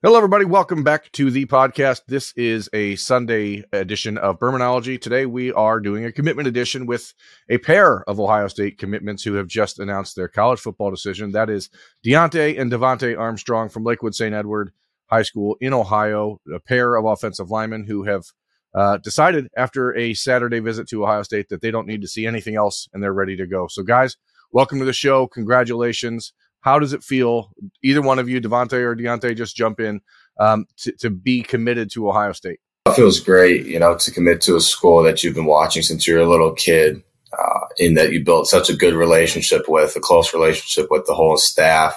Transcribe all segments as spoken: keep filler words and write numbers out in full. Hello, everybody. Welcome back to the podcast. This is a Sunday edition of Birminology. Today, we are doing a commitment edition with a pair of Ohio State commitments who have just announced their college football decision. That is Deontae and Devontae Armstrong from Lakewood Saint Edward High School in Ohio, a pair of offensive linemen who have uh, decided after a Saturday visit to Ohio State that they don't need to see anything else and they're ready to go. So, guys, welcome to the show. Congratulations. How does it feel, either one of you, Devontae or Deontae, just jump in, um, to, to be committed to Ohio State? It feels great, you know, to commit to a school that you've been watching since you were a little kid, uh, in that you built such a good relationship with, a close relationship with the whole staff.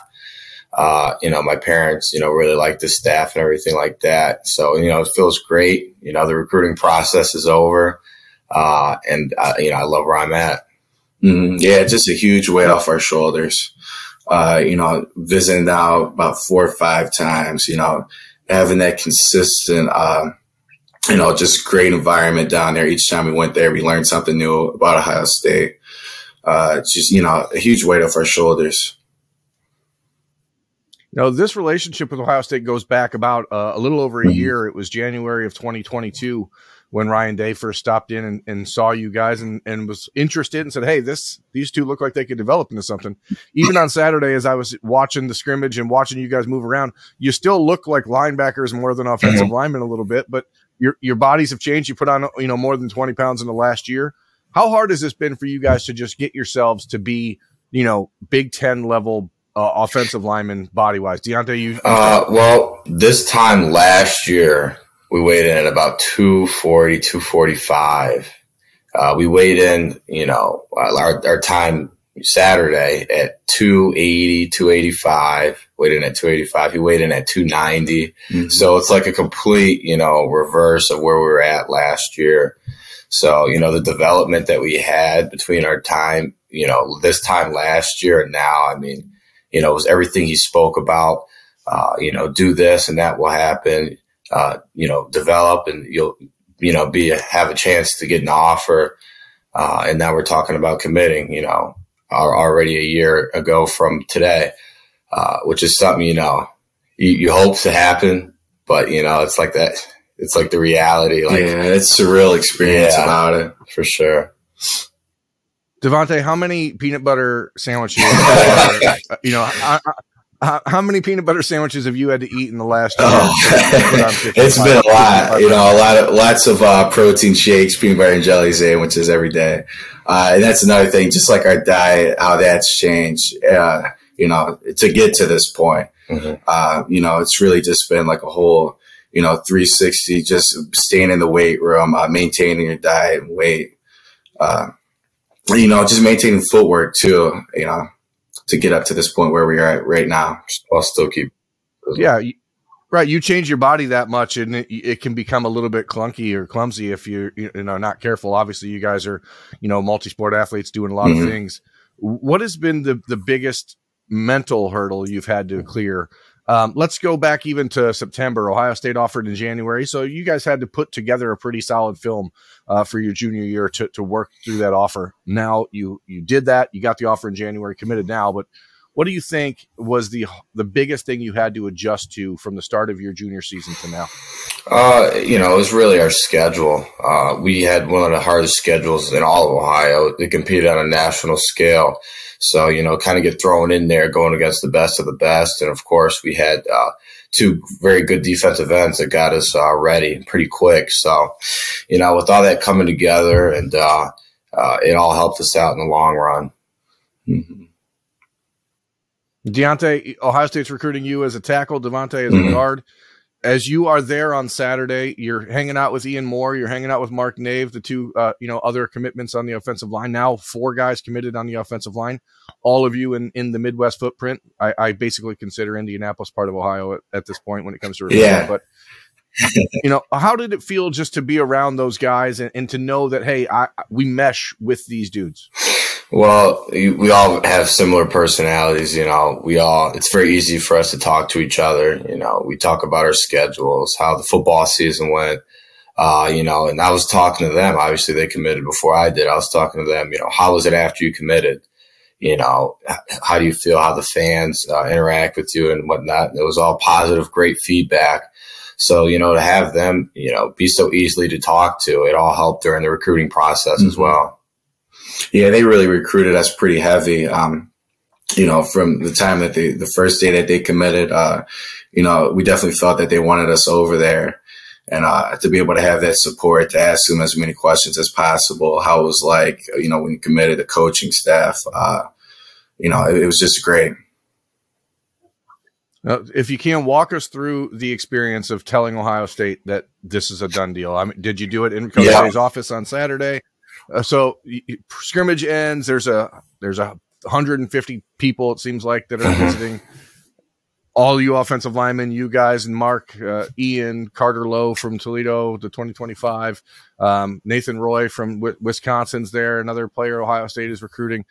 Uh, you know, my parents, you know, really like the staff and everything like that. So, you know, it feels great. You know, the recruiting process is over, uh, and, uh, you know, I love where I'm at. Mm-hmm. Yeah, it's just a huge weight off our shoulders. Uh, you know, visiting now about four or five times, you know, having that consistent, uh, you know, just great environment down there. Each time we went there, we learned something new about Ohio State. Uh, it's just, you know, a huge weight off our shoulders. Now, this relationship with Ohio State goes back about uh, a little over a mm-hmm. year. It was January of twenty twenty-two when Ryan Day first stopped in and, and saw you guys and, and was interested and said, hey, this these two look like they could develop into something. Even on Saturday, as I was watching the scrimmage and watching you guys move around, you still look like linebackers more than offensive mm-hmm. linemen a little bit, but your your bodies have changed. You put on, you know, more than twenty pounds in the last year. How hard has this been for you guys to just get yourselves to be, you know, Big Ten level Uh, offensive lineman body-wise? Deontae, you... Uh, well, this time last year, we weighed in at about two forty, two forty-five. Uh, we weighed in, you know, our, our time Saturday at two eighty, two eighty-five, weighed in at two eighty-five. He weighed in at two ninety. Mm-hmm. So it's like a complete, you know, reverse of where we were at last year. So, you know, the development that we had between our time, you know, this time last year and now, I mean, you know, it was everything he spoke about, uh, you know, do this and that will happen, uh, you know, develop and you'll, you know, be, a, have a chance to get an offer. Uh, and now we're talking about committing, you know, are already a year ago from today, uh, which is something, you know, you, you hope to happen, but you know, it's like that. It's like the reality. Like yeah, it's a surreal experience yeah, about it for sure. Devontae, how many peanut butter sandwiches, you know, I, I, how many peanut butter sandwiches have you had to eat in the last year? Oh. It's been a lot, you know, a lot of, lots of uh, protein shakes, peanut butter and jelly sandwiches every day. Uh, and that's another thing, just like our diet, how that's changed, uh, you know, to get to this point. Mm-hmm. Uh, you know, it's really just been like a whole, you know, three sixty, just staying in the weight room, uh, maintaining your diet and weight, uh, you know, just maintaining footwork too, you know, to get up to this point where we are at right now. I'll still keep. Yeah. You, right. You change your body that much and it, it can become a little bit clunky or clumsy if you're, you know, not careful. Obviously you guys are, you know, multi-sport athletes doing a lot mm-hmm. of things. What has been the, the biggest mental hurdle you've had to clear? Um, let's go back even to September. Ohio State offered in January. So you guys had to put together a pretty solid film uh, for your junior year to, to work through that offer. Now you you did that. You got the offer in January, committed now. But what do you think was the the biggest thing you had to adjust to from the start of your junior season to now? Uh, you know, it was really our schedule. Uh, we had one of the hardest schedules in all of Ohio. It competed on a national scale. So, you know, kind of get thrown in there going against the best of the best. And, of course, we had uh, two very good defensive ends that got us uh, ready pretty quick. So, you know, with all that coming together, and uh, uh, it all helped us out in the long run. Mm-hmm. Deontae, Ohio State's recruiting you as a tackle, Devontae as mm-hmm. a guard. As you are there on Saturday, you're hanging out with Ian Moore, you're hanging out with Mark Knave, the two uh, you know, other commitments on the offensive line. Now four guys committed on the offensive line, all of you in, in the Midwest footprint. I, I basically consider Indianapolis part of Ohio at, at this point when it comes to recruiting. Yeah. But, you know, how did it feel just to be around those guys and, and to know that, hey, I, we mesh with these dudes? Well, we all have similar personalities, you know, we all, it's very easy for us to talk to each other. You know, we talk about our schedules, how the football season went, uh, you know, and I was talking to them. Obviously they committed before I did. I was talking to them, you know, how was it after you committed? you know, how do you feel, how the fans uh, interact with you and whatnot. And it was all positive, great feedback. So, you know, to have them, you know, be so easily to talk to, it all helped during the recruiting process mm-hmm. as well. Yeah, they really recruited us pretty heavy. Um, you know, from the time that they, the first day that they committed, uh, you know, we definitely felt that they wanted us over there. And uh, to be able to have that support, to ask them as many questions as possible, how it was like, you know, when you committed, the coaching staff, uh, you know, it, it was just great. Uh, if you can, walk us through the experience of telling Ohio State that this is a done deal. I mean, did you do it in Coach Fry's yeah. office on Saturday? Uh, so you, you, scrimmage ends. There's a there's a one hundred fifty people, it seems like, that are visiting. All you offensive linemen, you guys, and Mark, uh, Ian, Carter Lowe from Toledo, the twenty twenty-five, um, Nathan Roy from w- Wisconsin's there, another player Ohio State is recruiting.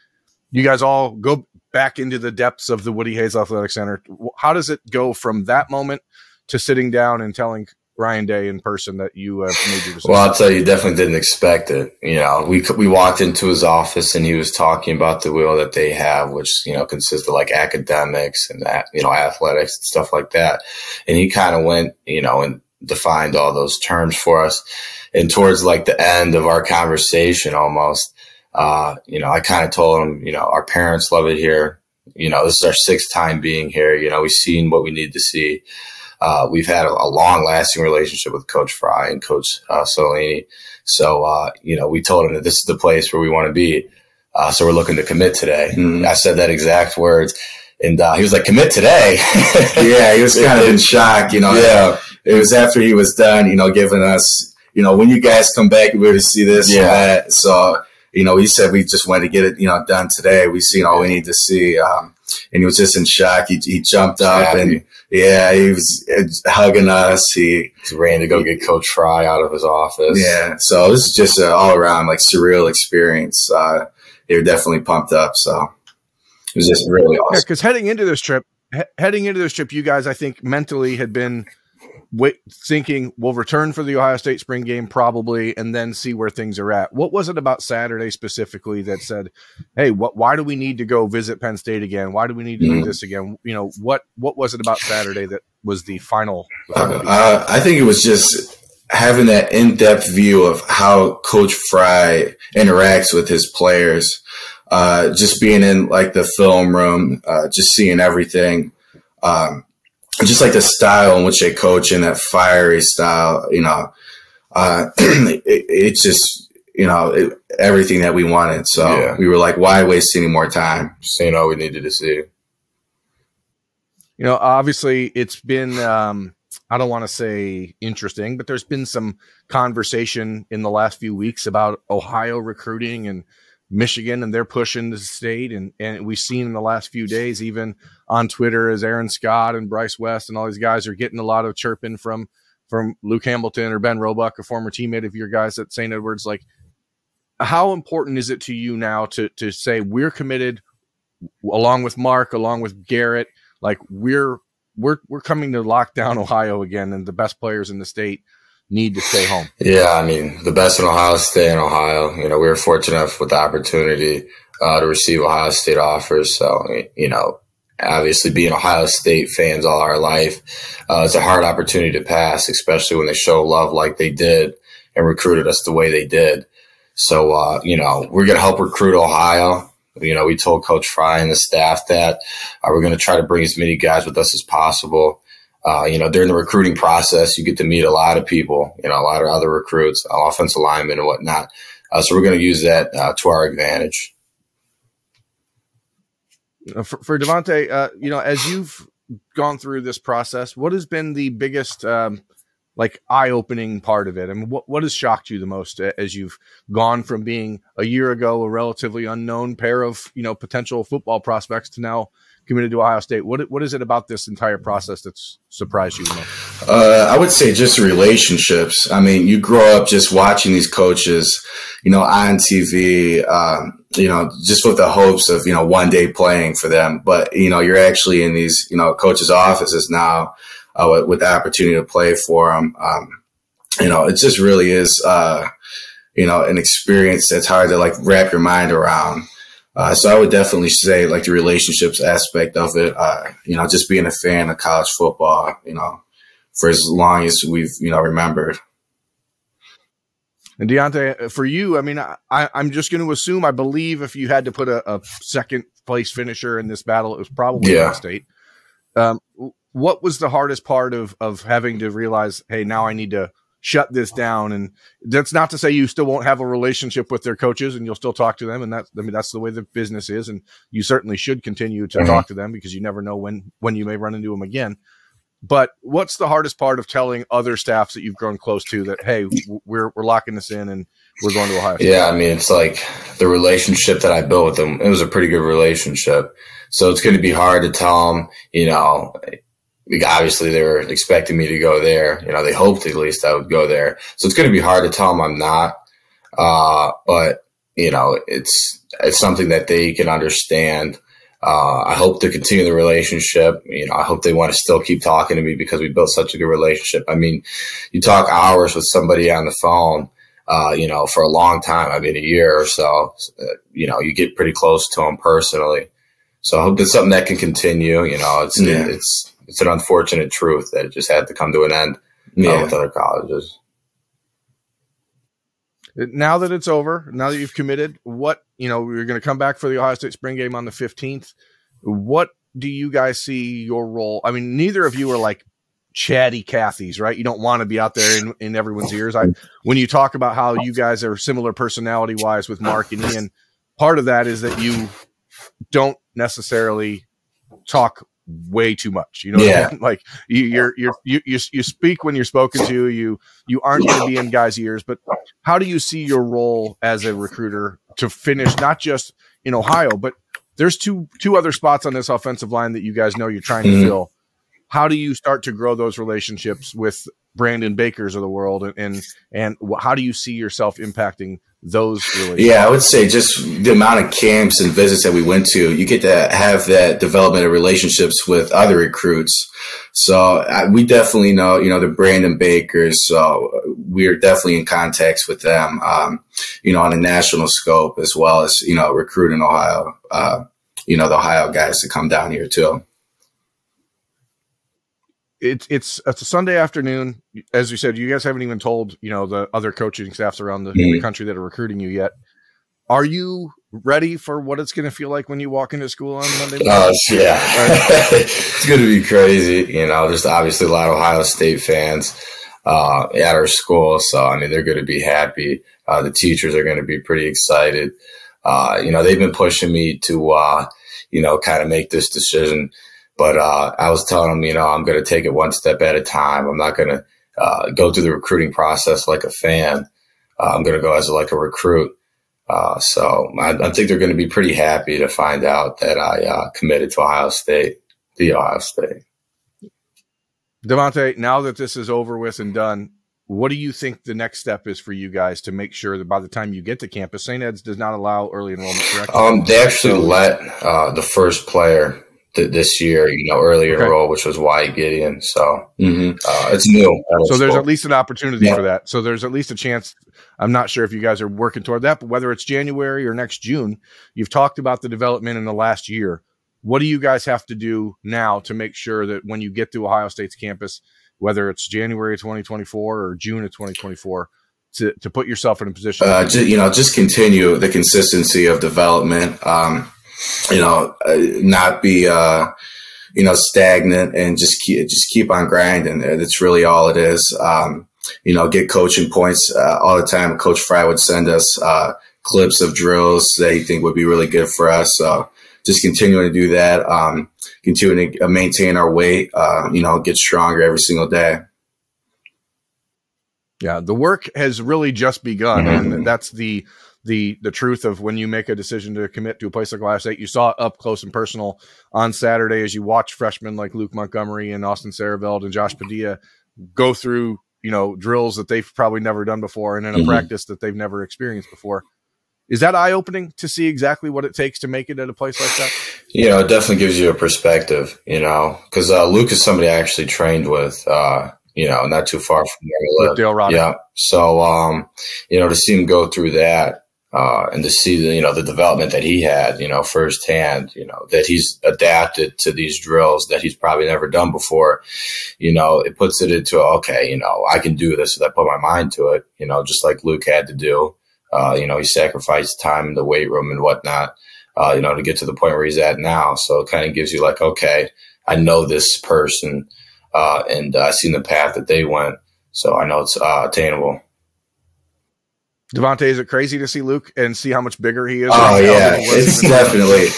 You guys all go back into the depths of the Woody Hayes Athletic Center. How does it go from that moment to sitting down and telling Ryan Day in person that you have made your decision? Well, I'll tell you, definitely didn't expect it. You know, we we walked into his office and he was talking about the will that they have, which, you know, consists of like academics and that, you know, athletics and stuff like that. And he kind of went, you know, and defined all those terms for us. And towards like the end of our conversation almost, uh, you know, I kind of told him, you know, our parents love it here. You know, this is our sixth time being here. You know, we've seen what we need to see. Uh, we've had a, a long-lasting relationship with Coach Fry and Coach uh, Solini. So, uh, you know, we told him that this is the place where we want to be. Uh, so we're looking to commit today. Mm-hmm. I said that exact words. And uh, he was like, commit today. Yeah, he was kind of in shock, you know. Yeah. It was after he was done, you know, giving us, you know, when you guys come back, we're going to see this yeah. and that. So, you know, he said we just wanted to get it, you know, done today. We've seen all we need to see. Um, and he was just in shock. He, he jumped up Happy. and, yeah, he was hugging us. He ran to go get Coach Fry out of his office. Yeah, so it was just an all-around, like, surreal experience. Uh, they were definitely pumped up, so it was just really awesome. Yeah, because heading into this trip, he- heading into this trip, you guys, I think, mentally had been w- thinking, we'll return for the Ohio State spring game probably and then see where things are at. What was it about Saturday specifically that said, hey, what, why do we need to go visit Penn State again? Why do we need to mm-hmm. do this again? You know, what, what was it about Saturday that was the final? Uh, uh, I think it was just having that in-depth view of how Coach Fry interacts with his players, uh, just being in like the film room, uh, just seeing everything, um, just like the style in which they coach in that fiery style, you know, uh, it, it's just, you know, it, everything that we wanted. So yeah. we were like, why waste any more time? Just seeing all we needed to see. You know, obviously it's been, um, I don't want to say interesting, but there's been some conversation in the last few weeks about Ohio recruiting and Michigan and their push into the state. And, and we've seen in the last few days, even on Twitter, as Aaron Scott and Bryce West and all these guys are getting a lot of chirping from, from Luke Hamilton or Ben Roebuck, a former teammate of your guys at Saint Edward's. Like, how important is it to you now to, to say we're committed along with Mark, along with Garrett, like we're, we're, we're coming to lock down Ohio again and the best players in the state need to stay home? Yeah, I mean, the best in Ohio stay in Ohio. You know, we were fortunate enough with the opportunity uh, to receive Ohio State offers. So, you know, obviously being Ohio State fans all our life, uh, it's a hard opportunity to pass, especially when they show love like they did and recruited us the way they did. So, uh, you know, we're going to help recruit Ohio. You know, we told Coach Fry and the staff that uh, we're going to try to bring as many guys with us as possible. Uh, you know, during the recruiting process, you get to meet a lot of people, you know, a lot of other recruits, offensive linemen and whatnot. Uh, so we're going to use that uh, to our advantage. For, for Devontae, uh, you know, as you've gone through this process, what has been the biggest, um, like, eye-opening part of it? I mean, what, what has shocked you the most as you've gone from being a year ago a relatively unknown pair of, you know, potential football prospects to now committed to Ohio State? What what is it about this entire process that's surprised you the most? Uh, I would say just relationships. I mean, you grow up just watching these coaches, you know, on T V, um, you know, just with the hopes of, you know, one day playing for them. But, you know, you're actually in these, you know, coaches' offices now uh, with, with the opportunity to play for them. Um, you know, it just really is, uh, you know, an experience that's hard to, like, wrap your mind around. Uh, so I would definitely say, like, the relationships aspect of it, uh, you know, just being a fan of college football, you know, for as long as we've, you know, remembered. And Deontae, for you, I mean, I, I'm just going to assume, I believe if you had to put a, a second place finisher in this battle, it was probably yeah. Ohio State. Um, what was the hardest part of, of having to realize, hey, now I need to shut this down? And that's not to say you still won't have a relationship with their coaches and you'll still talk to them. And that's, I mean, that's the way the business is. And you certainly should continue to mm-hmm. talk to them, because you never know when, when you may run into them again. But what's the hardest part of telling other staffs that you've grown close to that, hey, we're we're locking this in and we're going to Ohio State? Yeah, I mean, it's like the relationship that I built with them, it was a pretty good relationship. So it's going to be hard to tell them, you know, obviously they were expecting me to go there. You know, they hoped at least I would go there. So it's going to be hard to tell them I'm not. Uh, but, you know, it's it's something that they can understand. Uh, I hope to continue the relationship. You know, I hope they want to still keep talking to me, because we built such a good relationship. I mean, you talk hours with somebody on the phone, uh, you know, for a long time. I mean, a year or so, uh, you know, you get pretty close to them personally. So I hope that's something that can continue. You know, it's, yeah. it, it's, it's an unfortunate truth that it just had to come to an end yeah. uh, with other colleges. Now that it's over, now that you've committed, what, you know, we're going to come back for the Ohio State spring game on the fifteenth. What do you guys see your role? I mean, neither of you are like chatty Cathys, right? You don't want to be out there in, in everyone's ears. I, when you talk about how you guys are similar personality wise with Mark and Ian, part of that is that you don't necessarily talk way too much, you know yeah. what I mean? Like you, you're, you're, you, you, you speak when you're spoken to. You, you aren't going to be in guys' ears. But how do you see your role as a recruiter to finish not just in Ohio, but there's two, two other spots on this offensive line that you guys know you're trying to mm-hmm. fill? How do you start to grow those relationships with Brandon Bakers of the world, and, and, and how do you see yourself impacting those relationships? Yeah, I would say just the amount of camps and visits that we went to, you get to have that development of relationships with other recruits. So I, we definitely know, you know, the Brandon Bakers. So we're definitely in contacts with them, um, you know, on a national scope, as well as, you know, recruiting Ohio, uh, you know, the Ohio guys to come down here too. It's it's it's a Sunday afternoon. As you said, you guys haven't even told, you know, the other coaching staffs around the, mm-hmm. the country that are recruiting you yet. Are you ready for what it's going to feel like when you walk into school on Monday morning? Oh, yeah. It's going to be crazy. You know, there's obviously a lot of Ohio State fans uh, at our school. So, I mean, they're going to be happy. Uh, the teachers are going to be pretty excited. Uh, you know, they've been pushing me to, uh, you know, kind of make this decision. But uh, I was telling them, you know, I'm going to take it one step at a time. I'm not going to uh, go through the recruiting process like a fan. Uh, I'm going to go as like a recruit. Uh, so I, I think they're going to be pretty happy to find out that I uh, committed to Ohio State, the Ohio State. Devontae, now that this is over with and done, what do you think the next step is for you guys to make sure that by the time you get to campus, Saint Ed's does not allow early enrollment, correct? Um, they actually let uh, the first player Th- this year, you know, earlier okay. enroll, which was Wyatt Gideon. So mm-hmm. uh, it's new. So there's at least an opportunity yeah. for that. So there's at least a chance. I'm not sure if you guys are working toward that, but whether it's January or next June, you've talked about the development in the last year. What do you guys have to do now to make sure that when you get to Ohio State's campus, whether it's January of twenty twenty-four or June of twenty twenty-four, to, to put yourself in a position? Uh, just, you know, just continue the consistency of development. Um, You know, uh, not be, uh, you know, stagnant, and just keep, just keep on grinding. That's really all it is. Um, you know, get coaching points uh, all the time. Coach Fry would send us uh, clips of drills that he think would be really good for us. So just continuing to do that, um, continuing to maintain our weight, uh, you know, get stronger every single day. Yeah, the work has really just begun, mm-hmm. and that's the – the the truth of when you make a decision to commit to a place like Ohio State. You saw it up close and personal on Saturday as you watch freshmen like Luke Montgomery and Austin Sarabell and Josh Padilla go through, you know, drills that they've probably never done before and in a mm-hmm. practice that they've never experienced before. Is that eye-opening to see exactly what it takes to make it at a place like that? You know, it definitely gives you a perspective, you know, because uh, Luke is somebody I actually trained with, uh, you know, not too far from where I live. Yeah. So, um, you know, to see him go through that, uh, and to see the, you know, the development that he had, you know, firsthand, you know, that he's adapted to these drills that he's probably never done before, you know, it puts it into, okay, you know, I can do this if I put my mind to it, you know, just like Luke had to do. Uh, you know, he sacrificed time in the weight room and whatnot, uh, you know, to get to the point where he's at now. So it kind of gives you like, okay, I know this person, uh, and I've uh, seen the path that they went. So I know it's uh, attainable. Devontae, is it crazy to see Luke and see how much bigger he is? Oh, yeah, it's definitely.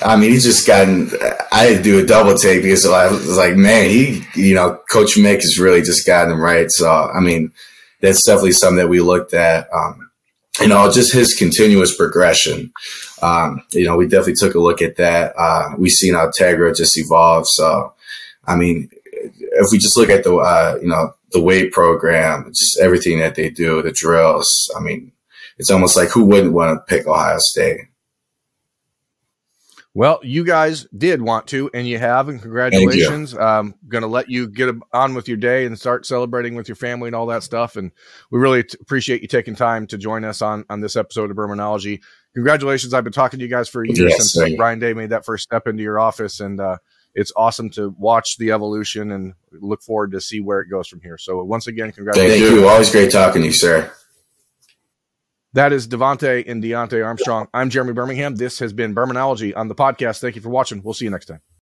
I mean, he's just gotten – I had to do a double take because I was like, man, he – you know, Coach Mick has really just gotten him right. So, I mean, that's definitely something that we looked at. Um, you know, just his continuous progression. Um, you know, we definitely took a look at that. Uh, we've seen how Tegra just evolved. So, I mean, if we just look at the uh, – you know, the weight program, just everything that they do, the drills. I mean, it's almost like who wouldn't want to pick Ohio State? Well, you guys did want to, and you have, and congratulations. I'm going to let you get on with your day and start celebrating with your family and all that stuff. And we really t- appreciate you taking time to join us on, on this episode of Birminology. Congratulations. I've been talking to you guys for a year yes, since like, Ryan Day made that first step into your office. And, uh, it's awesome to watch the evolution and look forward to see where it goes from here. So once again, congratulations. Thank you. Always great talking to you, sir. That is Devontae and Deontae Armstrong. I'm Jeremy Birmingham. This has been Birminology on the podcast. Thank you for watching. We'll see you next time.